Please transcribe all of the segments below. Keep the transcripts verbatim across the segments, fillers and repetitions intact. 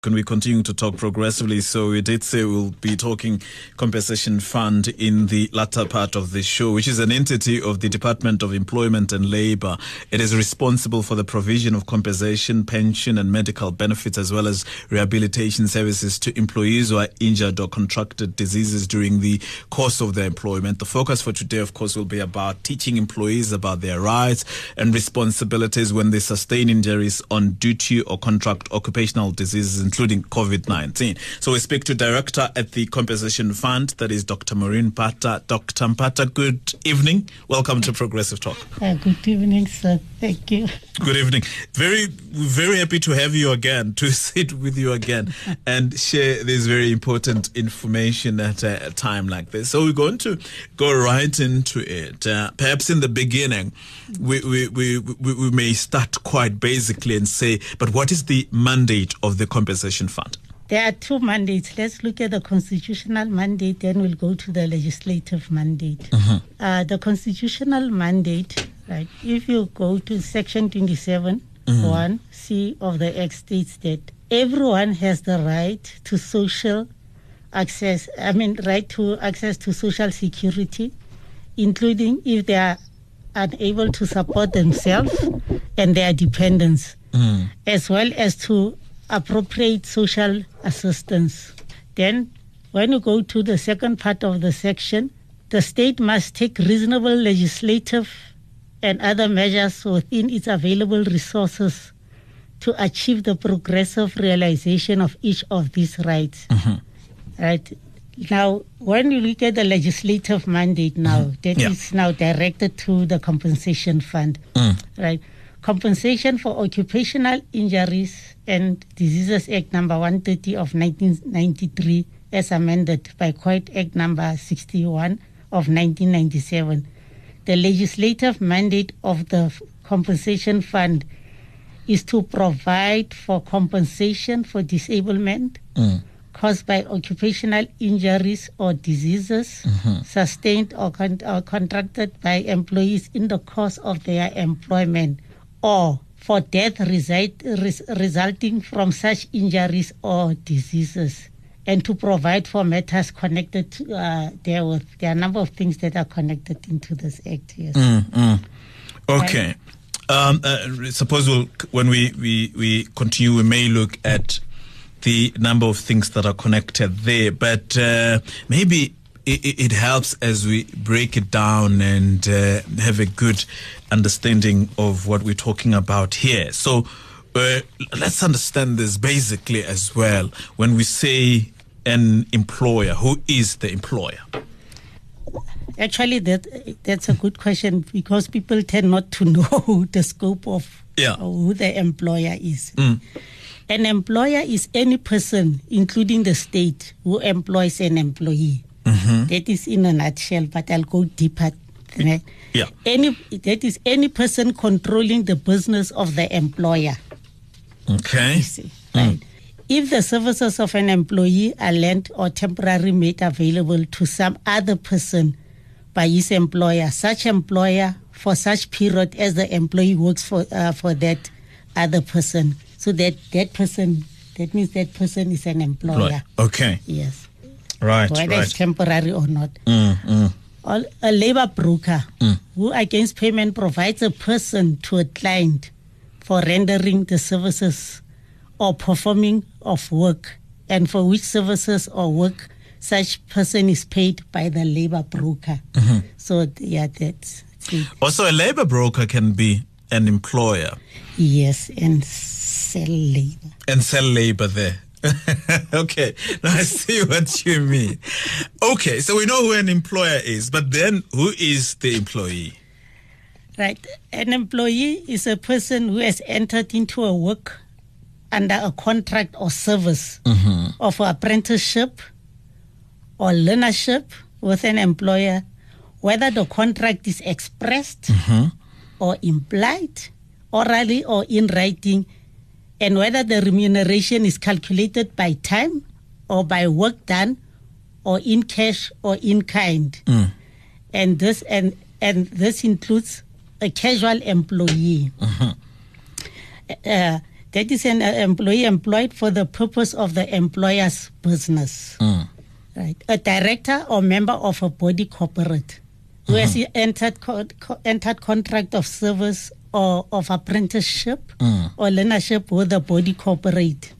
Can we continue to talk progressively? So we did say we'll be talking compensation fund in the latter part of the show, which is an entity of the Department of Employment and Labour. It is responsible for the provision of compensation, pension and medical benefits, as well as rehabilitation services to employees who are injured or contracted diseases during the course of their employment. The focus for today, of course, will be about teaching employees about their rights and responsibilities when they sustain injuries on duty or contract occupational diseases, including COVID nineteen. So we speak to Director at the Compensation Fund, that is Doctor Maureen Mpata. Doctor Mpata, good evening. Welcome to Progressive Talk. Uh, good evening, sir. Thank you. Good evening. Very, very happy to have you again, to sit with you again and share this very important information at a time like this. So we're going to go right into it. Uh, perhaps in the beginning, we, we, we, we, we may start quite basically and say, but what is the mandate of the Compensation Fund? There are two mandates. Let's look at the constitutional mandate, then we'll go to the legislative mandate. Uh-huh. Uh, the constitutional mandate, right? If you go to section twenty-seven, mm-hmm. one C of the Act, states that everyone has the right to social access. I mean, right to access to social security, including if they are unable to support themselves and their dependents, mm-hmm. as well as to appropriate social assistance. Then, when you go to the second part of the section, the state must take reasonable legislative and other measures within its available resources to achieve the progressive realization of each of these rights. Mm-hmm. Right now, when you look at the legislative mandate now, mm-hmm. that yeah. is now directed to the Compensation Fund, mm. right? Compensation for Occupational Injuries and Diseases Act number one thirty of nineteen ninety-three, as amended by Quiet Act number sixty-one of nineteen ninety-seven. The legislative mandate of the Compensation Fund is to provide for compensation for disablement mm. caused by occupational injuries or diseases mm-hmm. sustained or, con- or contracted by employees in the course of their employment, or for death result, res, resulting from such injuries or diseases, and to provide for matters connected to, uh, therewith. There are a number of things that are connected into this act. Yes. Mm-hmm. Okay. Um, uh, suppose we'll, when we, we, we continue, we may look at the number of things that are connected there, but uh, maybe it helps as we break it down and uh, have a good understanding of what we're talking about here. So uh, let's understand this basically as well. When we say an employer, who is the employer? Actually, that that's a good question, because people tend not to know the scope of yeah. who the employer is. Mm. An employer is any person, including the state, who employs an employee. Mm-hmm. That is in a nutshell, but I'll go deeper. Right? Yeah. Any that is any person controlling the business of the employer. Okay. You see, right. Mm. If the services of an employee are lent or temporarily made available to some other person by his employer, such employer for such period as the employee works for uh, for that other person, so that that person that means that person is an employer. Right. Okay. Yes. Right, whether right. it's temporary or not. Mm, mm. A labor broker mm. who against payment provides a person to a client for rendering the services or performing of work, and for which services or work such person is paid by the labor broker. Mm-hmm. So yeah, that's it. Also, a labor broker can be an employer. Yes, and sell labor. And sell labor there. Okay, now I see what you mean. Okay, so we know who an employer is, but then who is the employee? Right, an employee is a person who has entered into a work under a contract or service mm-hmm. of apprenticeship or learnership with an employer, whether the contract is expressed mm-hmm. or implied, orally or in writing, and whether the remuneration is calculated by time or by work done or in cash or in kind. Mm. And this and and this includes a casual employee. Uh-huh. Uh, that is an uh, employee employed for the purpose of the employer's business. Uh-huh. Right. A director or member of a body corporate who uh-huh. has entered, co- co- entered contract of service or of apprenticeship uh-huh. or learnership with a body corporate,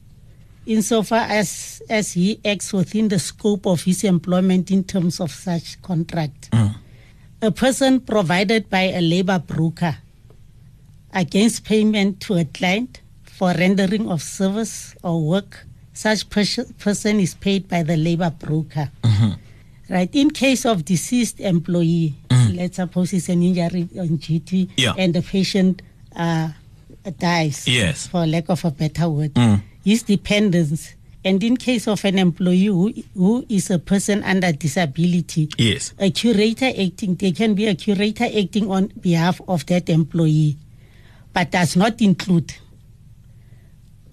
insofar as, as he acts within the scope of his employment in terms of such contract. Uh-huh. A person provided by a labour broker against payment to a client for rendering of service or work, such pers- person is paid by the labour broker. Uh-huh. Right. In case of deceased employee, uh-huh. let's suppose it's an injury on duty yeah. and the patient uh, dies, yes. for lack of a better word, uh-huh. his dependents. And in case of an employee who, who is a person under disability, yes. a curator acting, they can be a curator acting on behalf of that employee, but does not include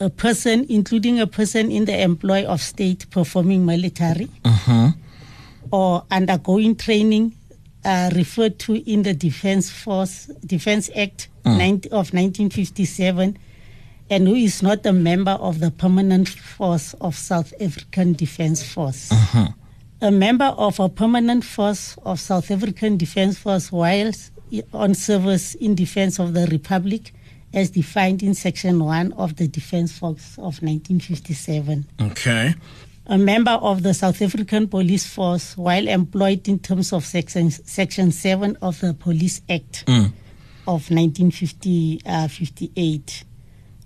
a person, including a person in the employ of state performing military uh-huh. or undergoing training uh, referred to in the Defence Force Defence Act uh-huh. nineteen, of nineteen fifty-seven. And who is not a member of the permanent force of South African Defence Force. Uh-huh. A member of a permanent force of South African Defence Force whilst on service in defence of the Republic as defined in Section one of the Defence Force of nineteen fifty-seven. Okay. A member of the South African Police Force while employed in terms of Section, section seven of the Police Act mm. of nineteen fifty-eight.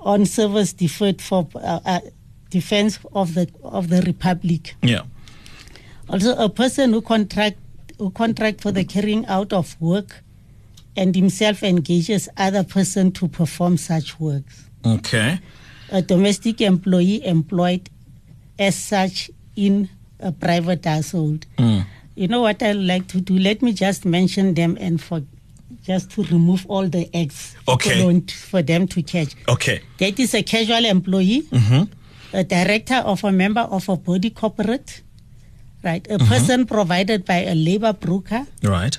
On service deferred for uh, uh, defense of the of the Republic. Yeah. Also, a person who contract who contract for the carrying out of work, and himself engages other person to perform such works. Okay. A domestic employee employed as such in a private household. Mm. You know what I like to do? Let me just mention them and for. Just to remove all the eggs okay. for them to catch. Okay. That is a casual employee, mm-hmm. a director of a member of a body corporate, right? A mm-hmm. person provided by a labour broker. Right.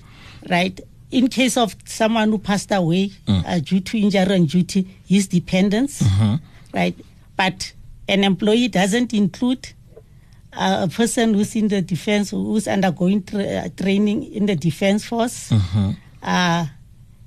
Right. In case of someone who passed away mm. uh, due to injury on duty, his dependents, mm-hmm. right? But an employee doesn't include uh, a person who's in the defence, who's undergoing tra- training in the Defence Force. Mm-hmm. Uh,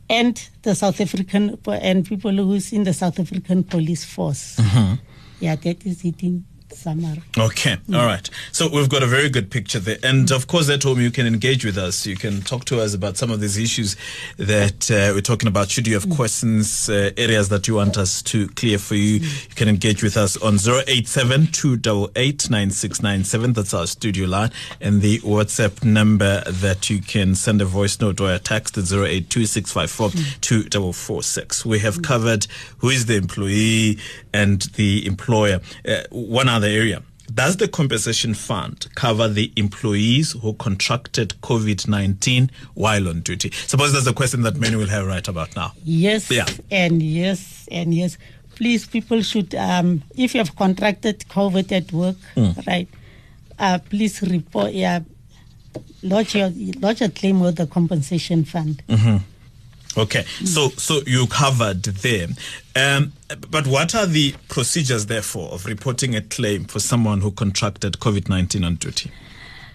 and the South African and people who's in the South African Police Force. Mm-hmm. Yeah, that is it in summary. Okay, yeah. All right. So we've got a very good picture there. And of course, at home, you can engage with us. You can talk to us about some of these issues that uh, we're talking about. Should you have mm-hmm. questions, uh, areas that you want us to clear for you, mm-hmm. you can engage with us on zero eight seven two eight eight nine six nine seven. That's our studio line. And the WhatsApp number that you can send a voice note or a text at zero eight two six five four two four four six. We have mm-hmm. covered who is the employee and the employer. Uh, one other area. Does the compensation fund cover the employees who contracted COVID nineteen while on duty? Suppose that's a question that many will have right about now. Yes, yeah. and yes, and yes. Please, people should, um, if you have contracted COVID at work, mm. right, uh, please report, yeah, lodge your, lodge your claim with the compensation fund. Mm-hmm. Okay, so so you covered them. Um, but what are the procedures, therefore, of reporting a claim for someone who contracted COVID nineteen on duty?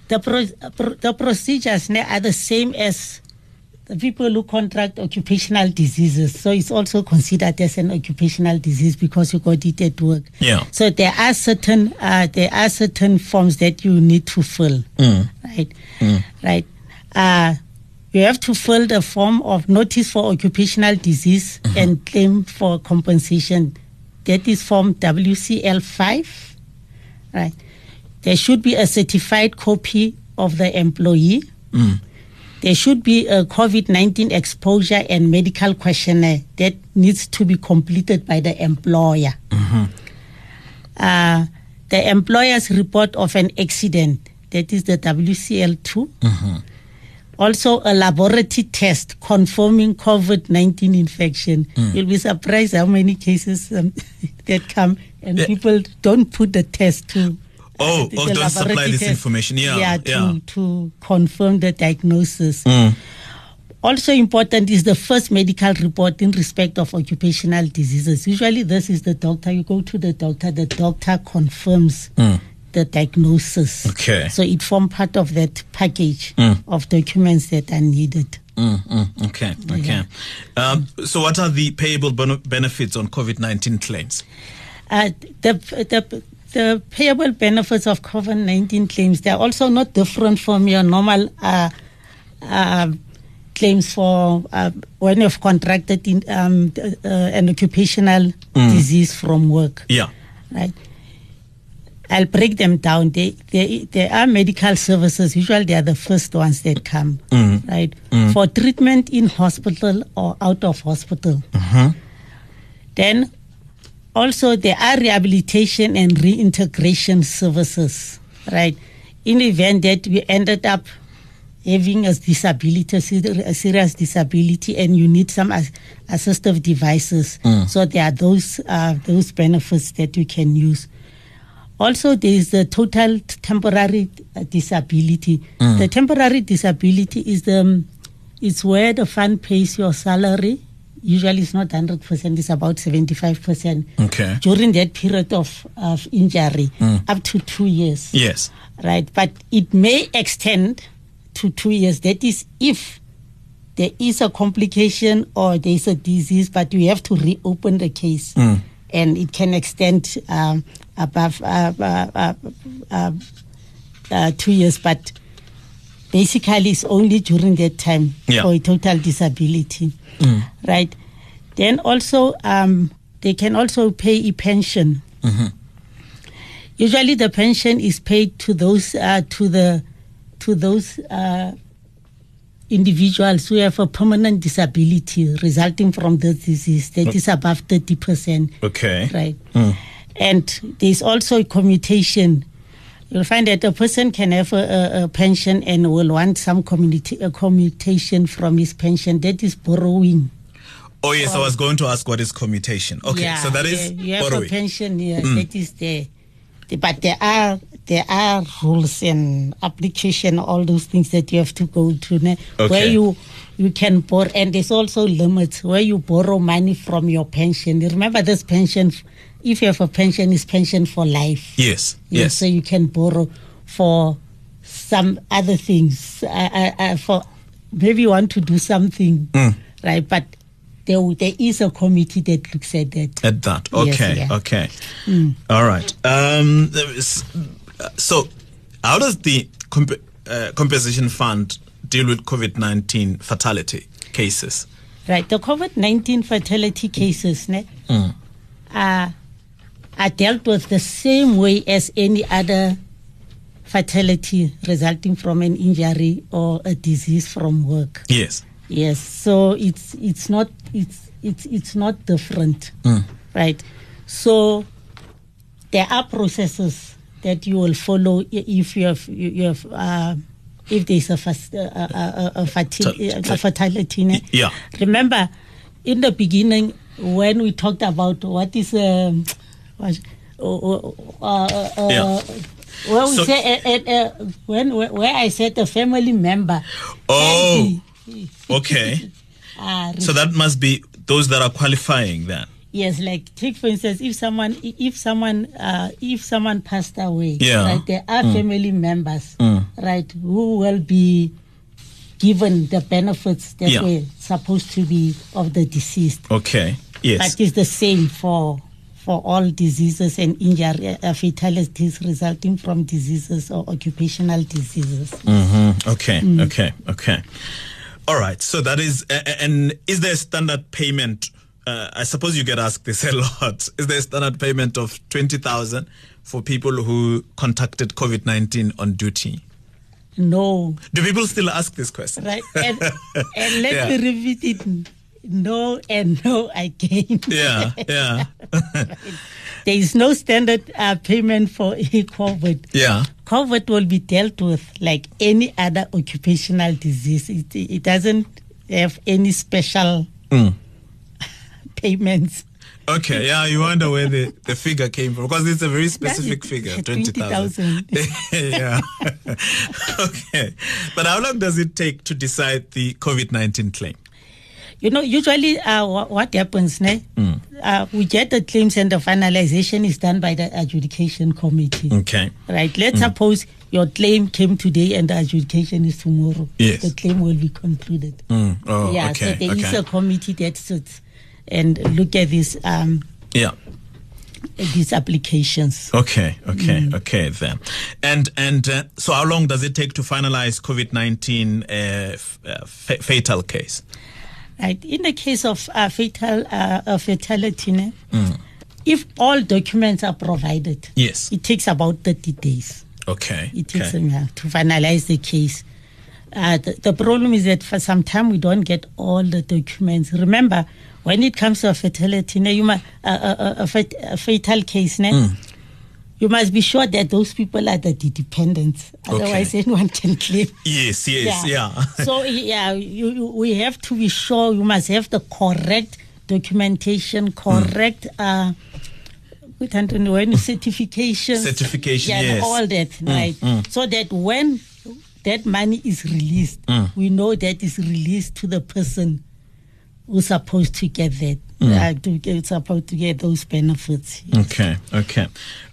The pro- the procedures are the same as the people who contract occupational diseases. So it's also considered as an occupational disease because you got it at work. Yeah. So there are certain uh, there are certain forms that you need to fill. Mm. Right. Mm. Right. Uh, You have to fill the form of notice for occupational disease uh-huh. and claim for compensation. That is form W C L five. Right. There should be a certified copy of the employee. Mm. There should be a COVID nineteen exposure and medical questionnaire that needs to be completed by the employer. Uh-huh. Uh, the employer's report of an accident. That is the W C L two. Uh-huh. Also, a laboratory test confirming COVID nineteen infection. Mm. You'll be surprised how many cases um, that come, and yeah. people don't put the test to. Oh, uh, oh don't supply this test, information. Yeah, yeah, yeah. To, to confirm the diagnosis. Mm. Also important is the first medical report in respect of occupational diseases. Usually this is the doctor. You go to the doctor. The doctor confirms mm. the diagnosis. Okay. So it forms part of that package mm. of documents that are needed. Mm, mm, okay. Okay. Yeah. Um, so what are the payable ben- benefits on COVID nineteen claims? Uh, the the the payable benefits of COVID nineteen claims, they are also not different from your normal uh, uh, claims for uh, when you've contracted in, um, uh, an occupational mm. disease from work. Yeah. Right. I'll break them down. They, they, they are medical services. Usually they are the first ones that come. Mm. Right. Mm. For treatment in hospital or out of hospital. Uh-huh. Then also there are rehabilitation and reintegration services. Right. In the event that we ended up having a disability, a serious disability, and you need some as- assistive devices. Mm. So there are those uh, those benefits that you can use. Also, there is the total temporary disability. Mm. The temporary disability is the it's where the fund pays your salary. Usually, it's not hundred percent; it's about seventy-five percent. Okay. During that period of of injury, mm. up to two years. Yes. Right, but it may extend to two years. That is, if there is a complication or there is a disease, but you have to reopen the case, mm. and it can extend. Um, above uh, uh, uh, uh, uh, two years, but basically it's only during that time yeah. for a total disability, mm. right? Then also, um, they can also pay a pension. Mm-hmm. Usually the pension is paid to those, uh, to the, to those uh, individuals who have a permanent disability resulting from the disease that is above thirty percent. Okay. Right. Mm. And there's also a commutation. You'll find that a person can have a, a, a pension and will want some commuta- a commutation from his pension. That is borrowing. Oh, yes, um, I was going to ask what is commutation. Okay, yeah, so that is yeah, you have borrowing. A pension, yeah, mm. that is there. But there are there are rules and application, all those things that you have to go to. Ne? Okay. Where you, you can borrow, and there's also limits where you borrow money from your pension. Remember this pension... If you have a pension, it's pension for life. Yes, yes. yes. So you can borrow for some other things. Uh, uh, for maybe you want to do something, mm. right? But there, there is a committee that looks at that. At that, okay, yes, yeah. okay, mm. all right. Um, so, how does the comp- uh, compensation fund deal with COVID nineteen fatality cases? Right, the COVID nineteen fatality cases, ne? Mm. Uh, are dealt with the same way as any other fatality resulting from an injury or a disease from work. Yes. Yes. So it's it's not it's it's it's not different, mm. right? So there are processes that you will follow if you have you have uh, if there is a fas- a, a, a, a, fatality, a fatality. Yeah. Remember, in the beginning. When we talked about what is um, uh, uh, uh, yeah. where we so, say uh, uh, when where I said a family member. Oh, okay. uh, so that must be those that are qualifying then. Yes, like take for instance, if someone if someone uh, if someone passed away, yeah. right, there are mm. family members, mm. right, who will be. Given the benefits that yeah. were supposed to be of the deceased. Okay, yes. But it's the same for for all diseases and injury, uh, fatalities resulting from diseases or occupational diseases. Mm-hmm. Okay, mm. okay, okay. All right, so that is, uh, and is there a standard payment? Uh, I suppose you get asked this a lot. Is there a standard payment of twenty thousand dollars for people who contacted COVID nineteen on duty? No. Do people still ask this question? Right. And, and let yeah. me repeat it. No and no again. Yeah, yeah. Right. There is no standard uh, payment for COVID. Yeah. COVID will be dealt with like any other occupational disease. It, it doesn't have any special mm. payments. Okay, yeah, you wonder where the, the figure came from, because it's a very specific That's figure, twenty thousand. Yeah. Okay. But how long does it take to decide the COVID nineteen claim? You know, usually uh, what happens, ne? Mm. Uh, we get the claims and the finalization is done by the adjudication committee. Okay. Right. Let's mm. suppose your claim came today and the adjudication is tomorrow. Yes. The claim will be concluded. Mm. Oh, yeah, okay. So there okay. is a committee that sits and look at this. Um, yeah. These applications. Okay, okay, mm. okay. Then, and and uh, so, how long does it take to finalize COVID nineteen uh, f- uh, f- fatal case? Right. In the case of uh, fatal uh, uh, fatality, ne, mm. if all documents are provided, yes, it takes about thirty days. Okay, it takes okay. Uh, to finalize the case. Uh, the, the problem is that for some time we don't get all the documents. Remember, when it comes to a fatality, ne, you must, uh, uh, a, fat, a fatal case, ne, mm. you must be sure that those people are the dependents. Otherwise, okay. anyone can claim. Yes, yes, yeah. yeah. So, yeah, you, you, we have to be sure. You must have the correct documentation, correct. Mm. Uh, when certification, certification, yeah, yes. all that, mm, right? Mm. So that when that money is released, mm. we know that it's released to the person who's supposed to get that. Mm. Uh, to get, supposed to get those benefits. Yes. Okay, okay.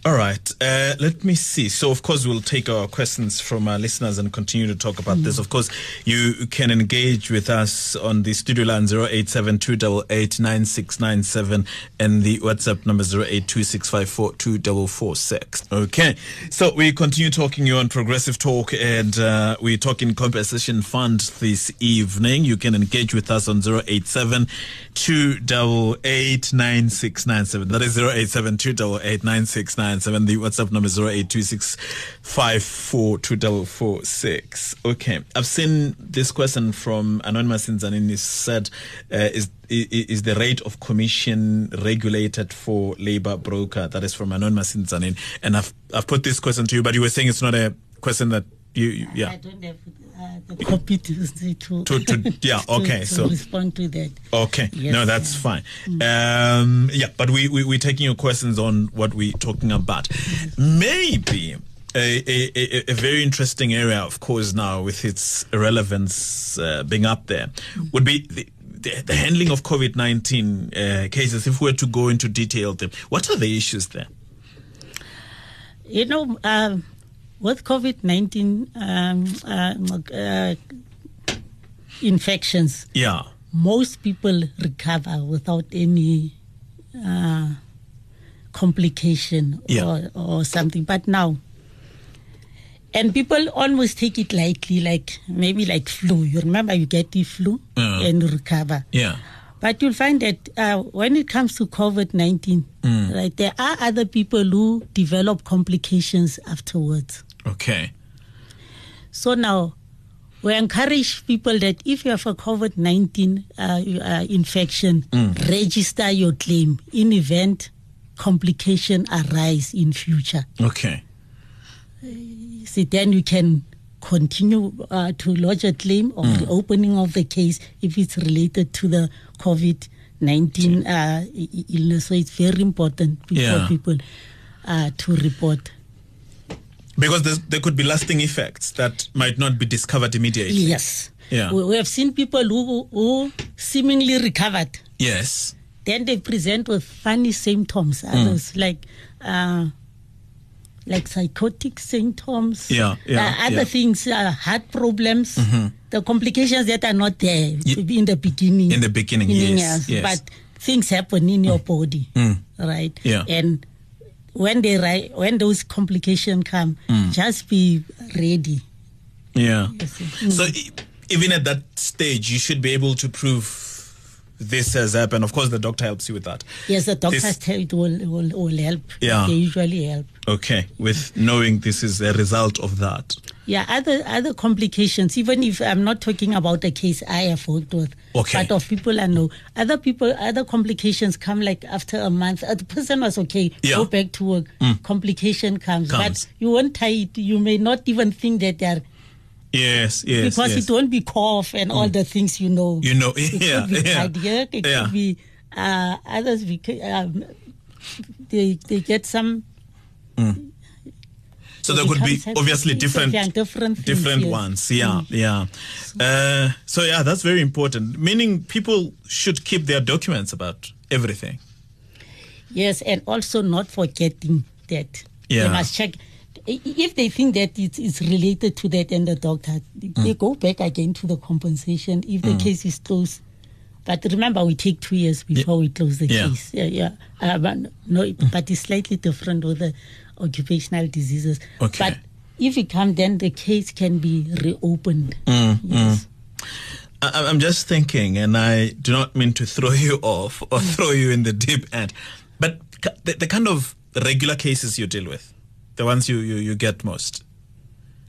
All right, uh, let me see. So, of course, we'll take our questions from our listeners and continue to talk about mm. this. Of course, you can engage with us on the studio line zero eight seven two eight eight nine six nine seven and the WhatsApp number zero eight two six five four two four four six. Okay, so we continue talking here on Progressive Talk, and uh, we're talking Compensation Fund this evening. You can engage with us on zero eight seven two double eight nine six nine seven. That is zero eight seven two double eight nine six nine seven. The WhatsApp number is zero eight two six five four two double four six. Okay, I've seen this question from Anonymous in Zanini. Said, uh, "Is is the rate of commission regulated for labour broker?" That is from Anonymous in Zanini. And I've I've put this question to you, but you were saying it's not a question that you, you yeah. I don't have Uh, the copy to, to, to, to yeah okay to, to so respond to that okay yes, no that's yeah. fine mm. um yeah but we, we we're taking your questions on what we're talking about. Maybe a, a, a very interesting area, of course, now with its relevance uh, being up there, would be the, the, the handling of COVID nineteen uh, cases. If we were to go into detail, them what are the issues there? You know, um with COVID nineteen um, uh, uh, infections, yeah, most people recover without any uh, complication yeah. or, or something. But now, and people almost take it lightly, like maybe like flu. You remember, you get the flu uh, and recover. Yeah. But you'll find that uh, when it comes to COVID nineteen, mm. right, there are other people who develop complications afterwards. Okay. So now, we encourage people that if you have a COVID nineteen uh, uh, infection, mm. register your claim in event complication arise in future. Okay. Uh, so then you can continue uh, to lodge a claim of mm. the opening of the case if it's related to the COVID nineteen uh, illness. So it's very important for yeah. people uh, to report. Because there could be lasting effects that might not be discovered immediately. Yes. Yeah. We, we have seen people who, who seemingly recovered. Yes. Then they present with funny symptoms, others mm. like... Uh, like psychotic symptoms, yeah, yeah, uh, other yeah. things, uh, heart problems, mm-hmm. the complications that are not there to be in the beginning. In the beginning, beginning yes, yes. But things happen in mm. your body, mm. right? Yeah. And when they ri- when those complications come, mm. just be ready. Yeah. Mm. So even at that stage, you should be able to prove this has happened. Of course, the doctor helps you with that. Yes, the doctors will, will, will help. Yeah. They usually help. Okay, with knowing this is a result of that. Yeah, other other complications, even if I'm not talking about a case I have worked with, okay. but of people I know, other people, other complications come like after a month. The person was okay, yeah. go back to work. Mm. Complication comes, comes, but you won't tie it. You may not even think that they are Yes, yes. Because yes. it won't be cough and mm. all the things you know. You know, yeah. It could be yeah, cardiac, it yeah. could be Uh, others, um, they they get some. Mm. So there could be obviously different, different, things, different yes. ones. Yeah, mm. yeah. Uh, so yeah, that's very important. Meaning people should keep their documents about everything. Yes, and also not forgetting that. Yeah. They must check. If they think that it is related to that and the doctor, mm. they go back again to the compensation if the mm. case is closed. But remember, we take two years before yeah. we close the yeah. case. Yeah, yeah. Uh, but, no, mm. but it's slightly different with the occupational diseases. Okay. But if it comes, then the case can be reopened. Mm. Yes. Mm. I, I'm just thinking, and I do not mean to throw you off or throw you in the deep end, but the, the kind of regular cases you deal with, the ones you, you, you get most.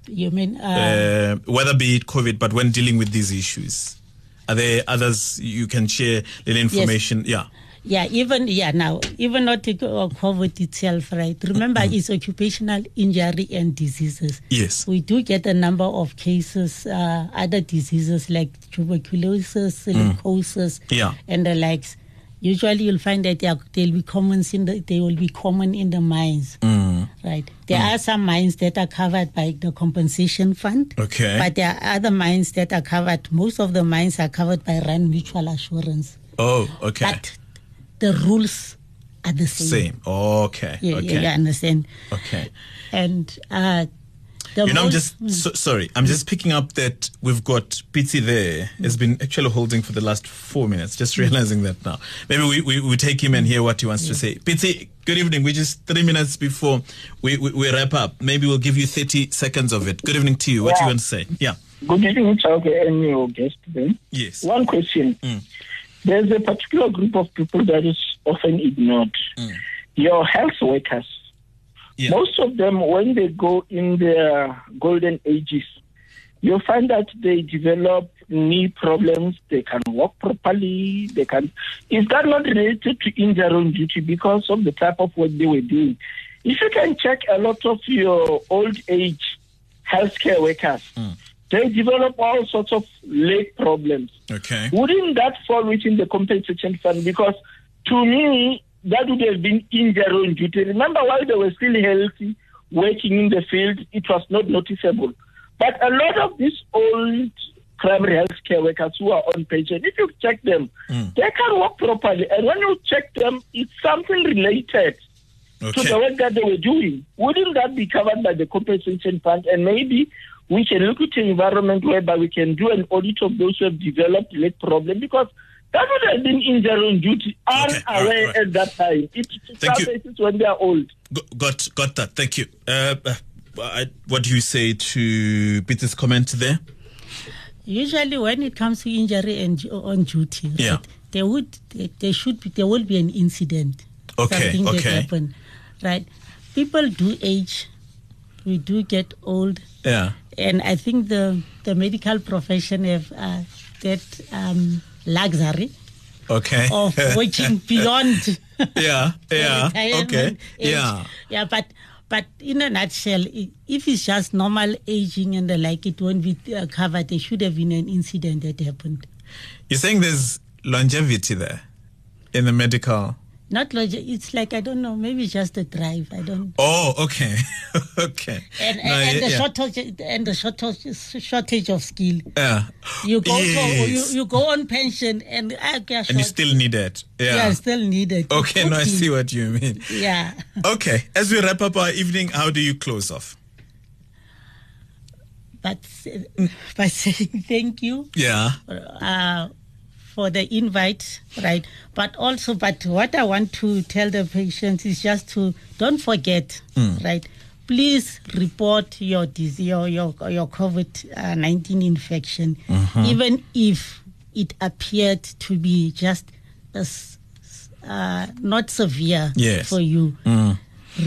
You mean? Uh, uh, whether be it COVID, but when dealing with these issues. Are there others you can share little information? Yes. Yeah. Yeah, even, yeah, now, even not COVID itself, right? Remember, mm-hmm. it's occupational injury and diseases. Yes. We do get a number of cases, uh, other diseases like tuberculosis, silicosis, mm. yeah. and the likes. Usually you'll find that they are, they'll be common in the, they will be common in the mines, mm. right? There mm. are some mines that are covered by the compensation fund, okay. but there are other mines that are covered. Most of the mines are covered by Rand mutual assurance. Oh, okay. But the rules are the same. Same. Oh, okay. Yeah, okay. Yeah, you understand. Okay. And uh, the you know, I'm just mm. so, sorry. I'm just picking up that we've got P T there has been actually holding for the last four minutes. Just realizing that now. Maybe we, we, we take him and hear what he wants yeah. to say. P T, good evening. We're just three minutes before we, we, we wrap up. Maybe we'll give you thirty seconds of it. Good evening to you. What yeah. do you want to say? Yeah. Good evening, Chauke, and your guest then. Yes. One question. Mm. There's a particular group of people that is often ignored. Mm. Your health workers. Yeah. Most of them, when they go in their golden ages, you'll find that they develop knee problems, they can walk properly, they can... Is that not related to in their own duty because of the type of work they were doing? If you can check a lot of your old age healthcare workers, mm. they develop all sorts of leg problems. Okay. Wouldn't that fall within the compensation fund? Because to me... that would have been in their own duty. Remember, while they were still healthy, working in the field, it was not noticeable. But a lot of these old primary health care workers who are on pension, if you check them, mm. they can work properly. And when you check them, it's something related okay. to the work that they were doing. Wouldn't that be covered by the compensation fund? And maybe we can look at an environment whereby we can do an audit of those who have developed leg problem because that would have been in their own duty, unaware okay, right, right. at that time. It, it Thank you. When they are old. Got, got that. Thank you. Uh, I, what do you say to Peter's comment there? Usually, when it comes to injury and on duty, right, yeah. there would, there should, be, there will be an incident. Okay. Something okay. that happened, right? People do age. We do get old. Yeah. And I think the the medical profession have uh, that. Um, Luxury okay. of working beyond yeah, yeah, okay, age. yeah, yeah. But, but in a nutshell, if it's just normal aging and the like, it won't be covered. There should have been an incident that happened. You're saying there's longevity there in the medical. Not logic. It's like, I don't know, maybe just the drive. I don't know. Oh, okay. okay. And, and, no, and the yeah. shortage and the shortage, shortage of skill. Yeah. You go yes. to, you, you go on pension and I guess And you still need it. Yeah. You still need it. Okay, okay, no, I see what you mean. Yeah. Okay. As we wrap up our evening, how do you close off? But by saying thank you. Yeah. Uh for the invite, right? But also, but what I want to tell the patients is just to, don't forget, mm. right? Please report your disease or your, your COVID nineteen infection, mm-hmm. even if it appeared to be just uh, not severe yes. for you. Mm.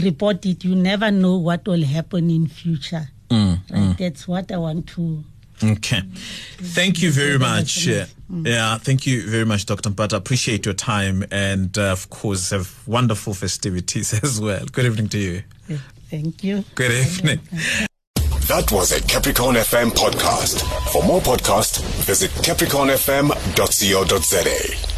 Report it. You never know what will happen in future. Mm. Right? Mm. That's what I want to Okay. Thank you very much. Yeah, thank you very much, Doctor Mpata. Appreciate your time and, uh, of course, have wonderful festivities as well. Good evening to you. Thank you. Good evening. That was a Capricorn F M podcast. For more podcasts, visit capricorn f m dot co dot z a.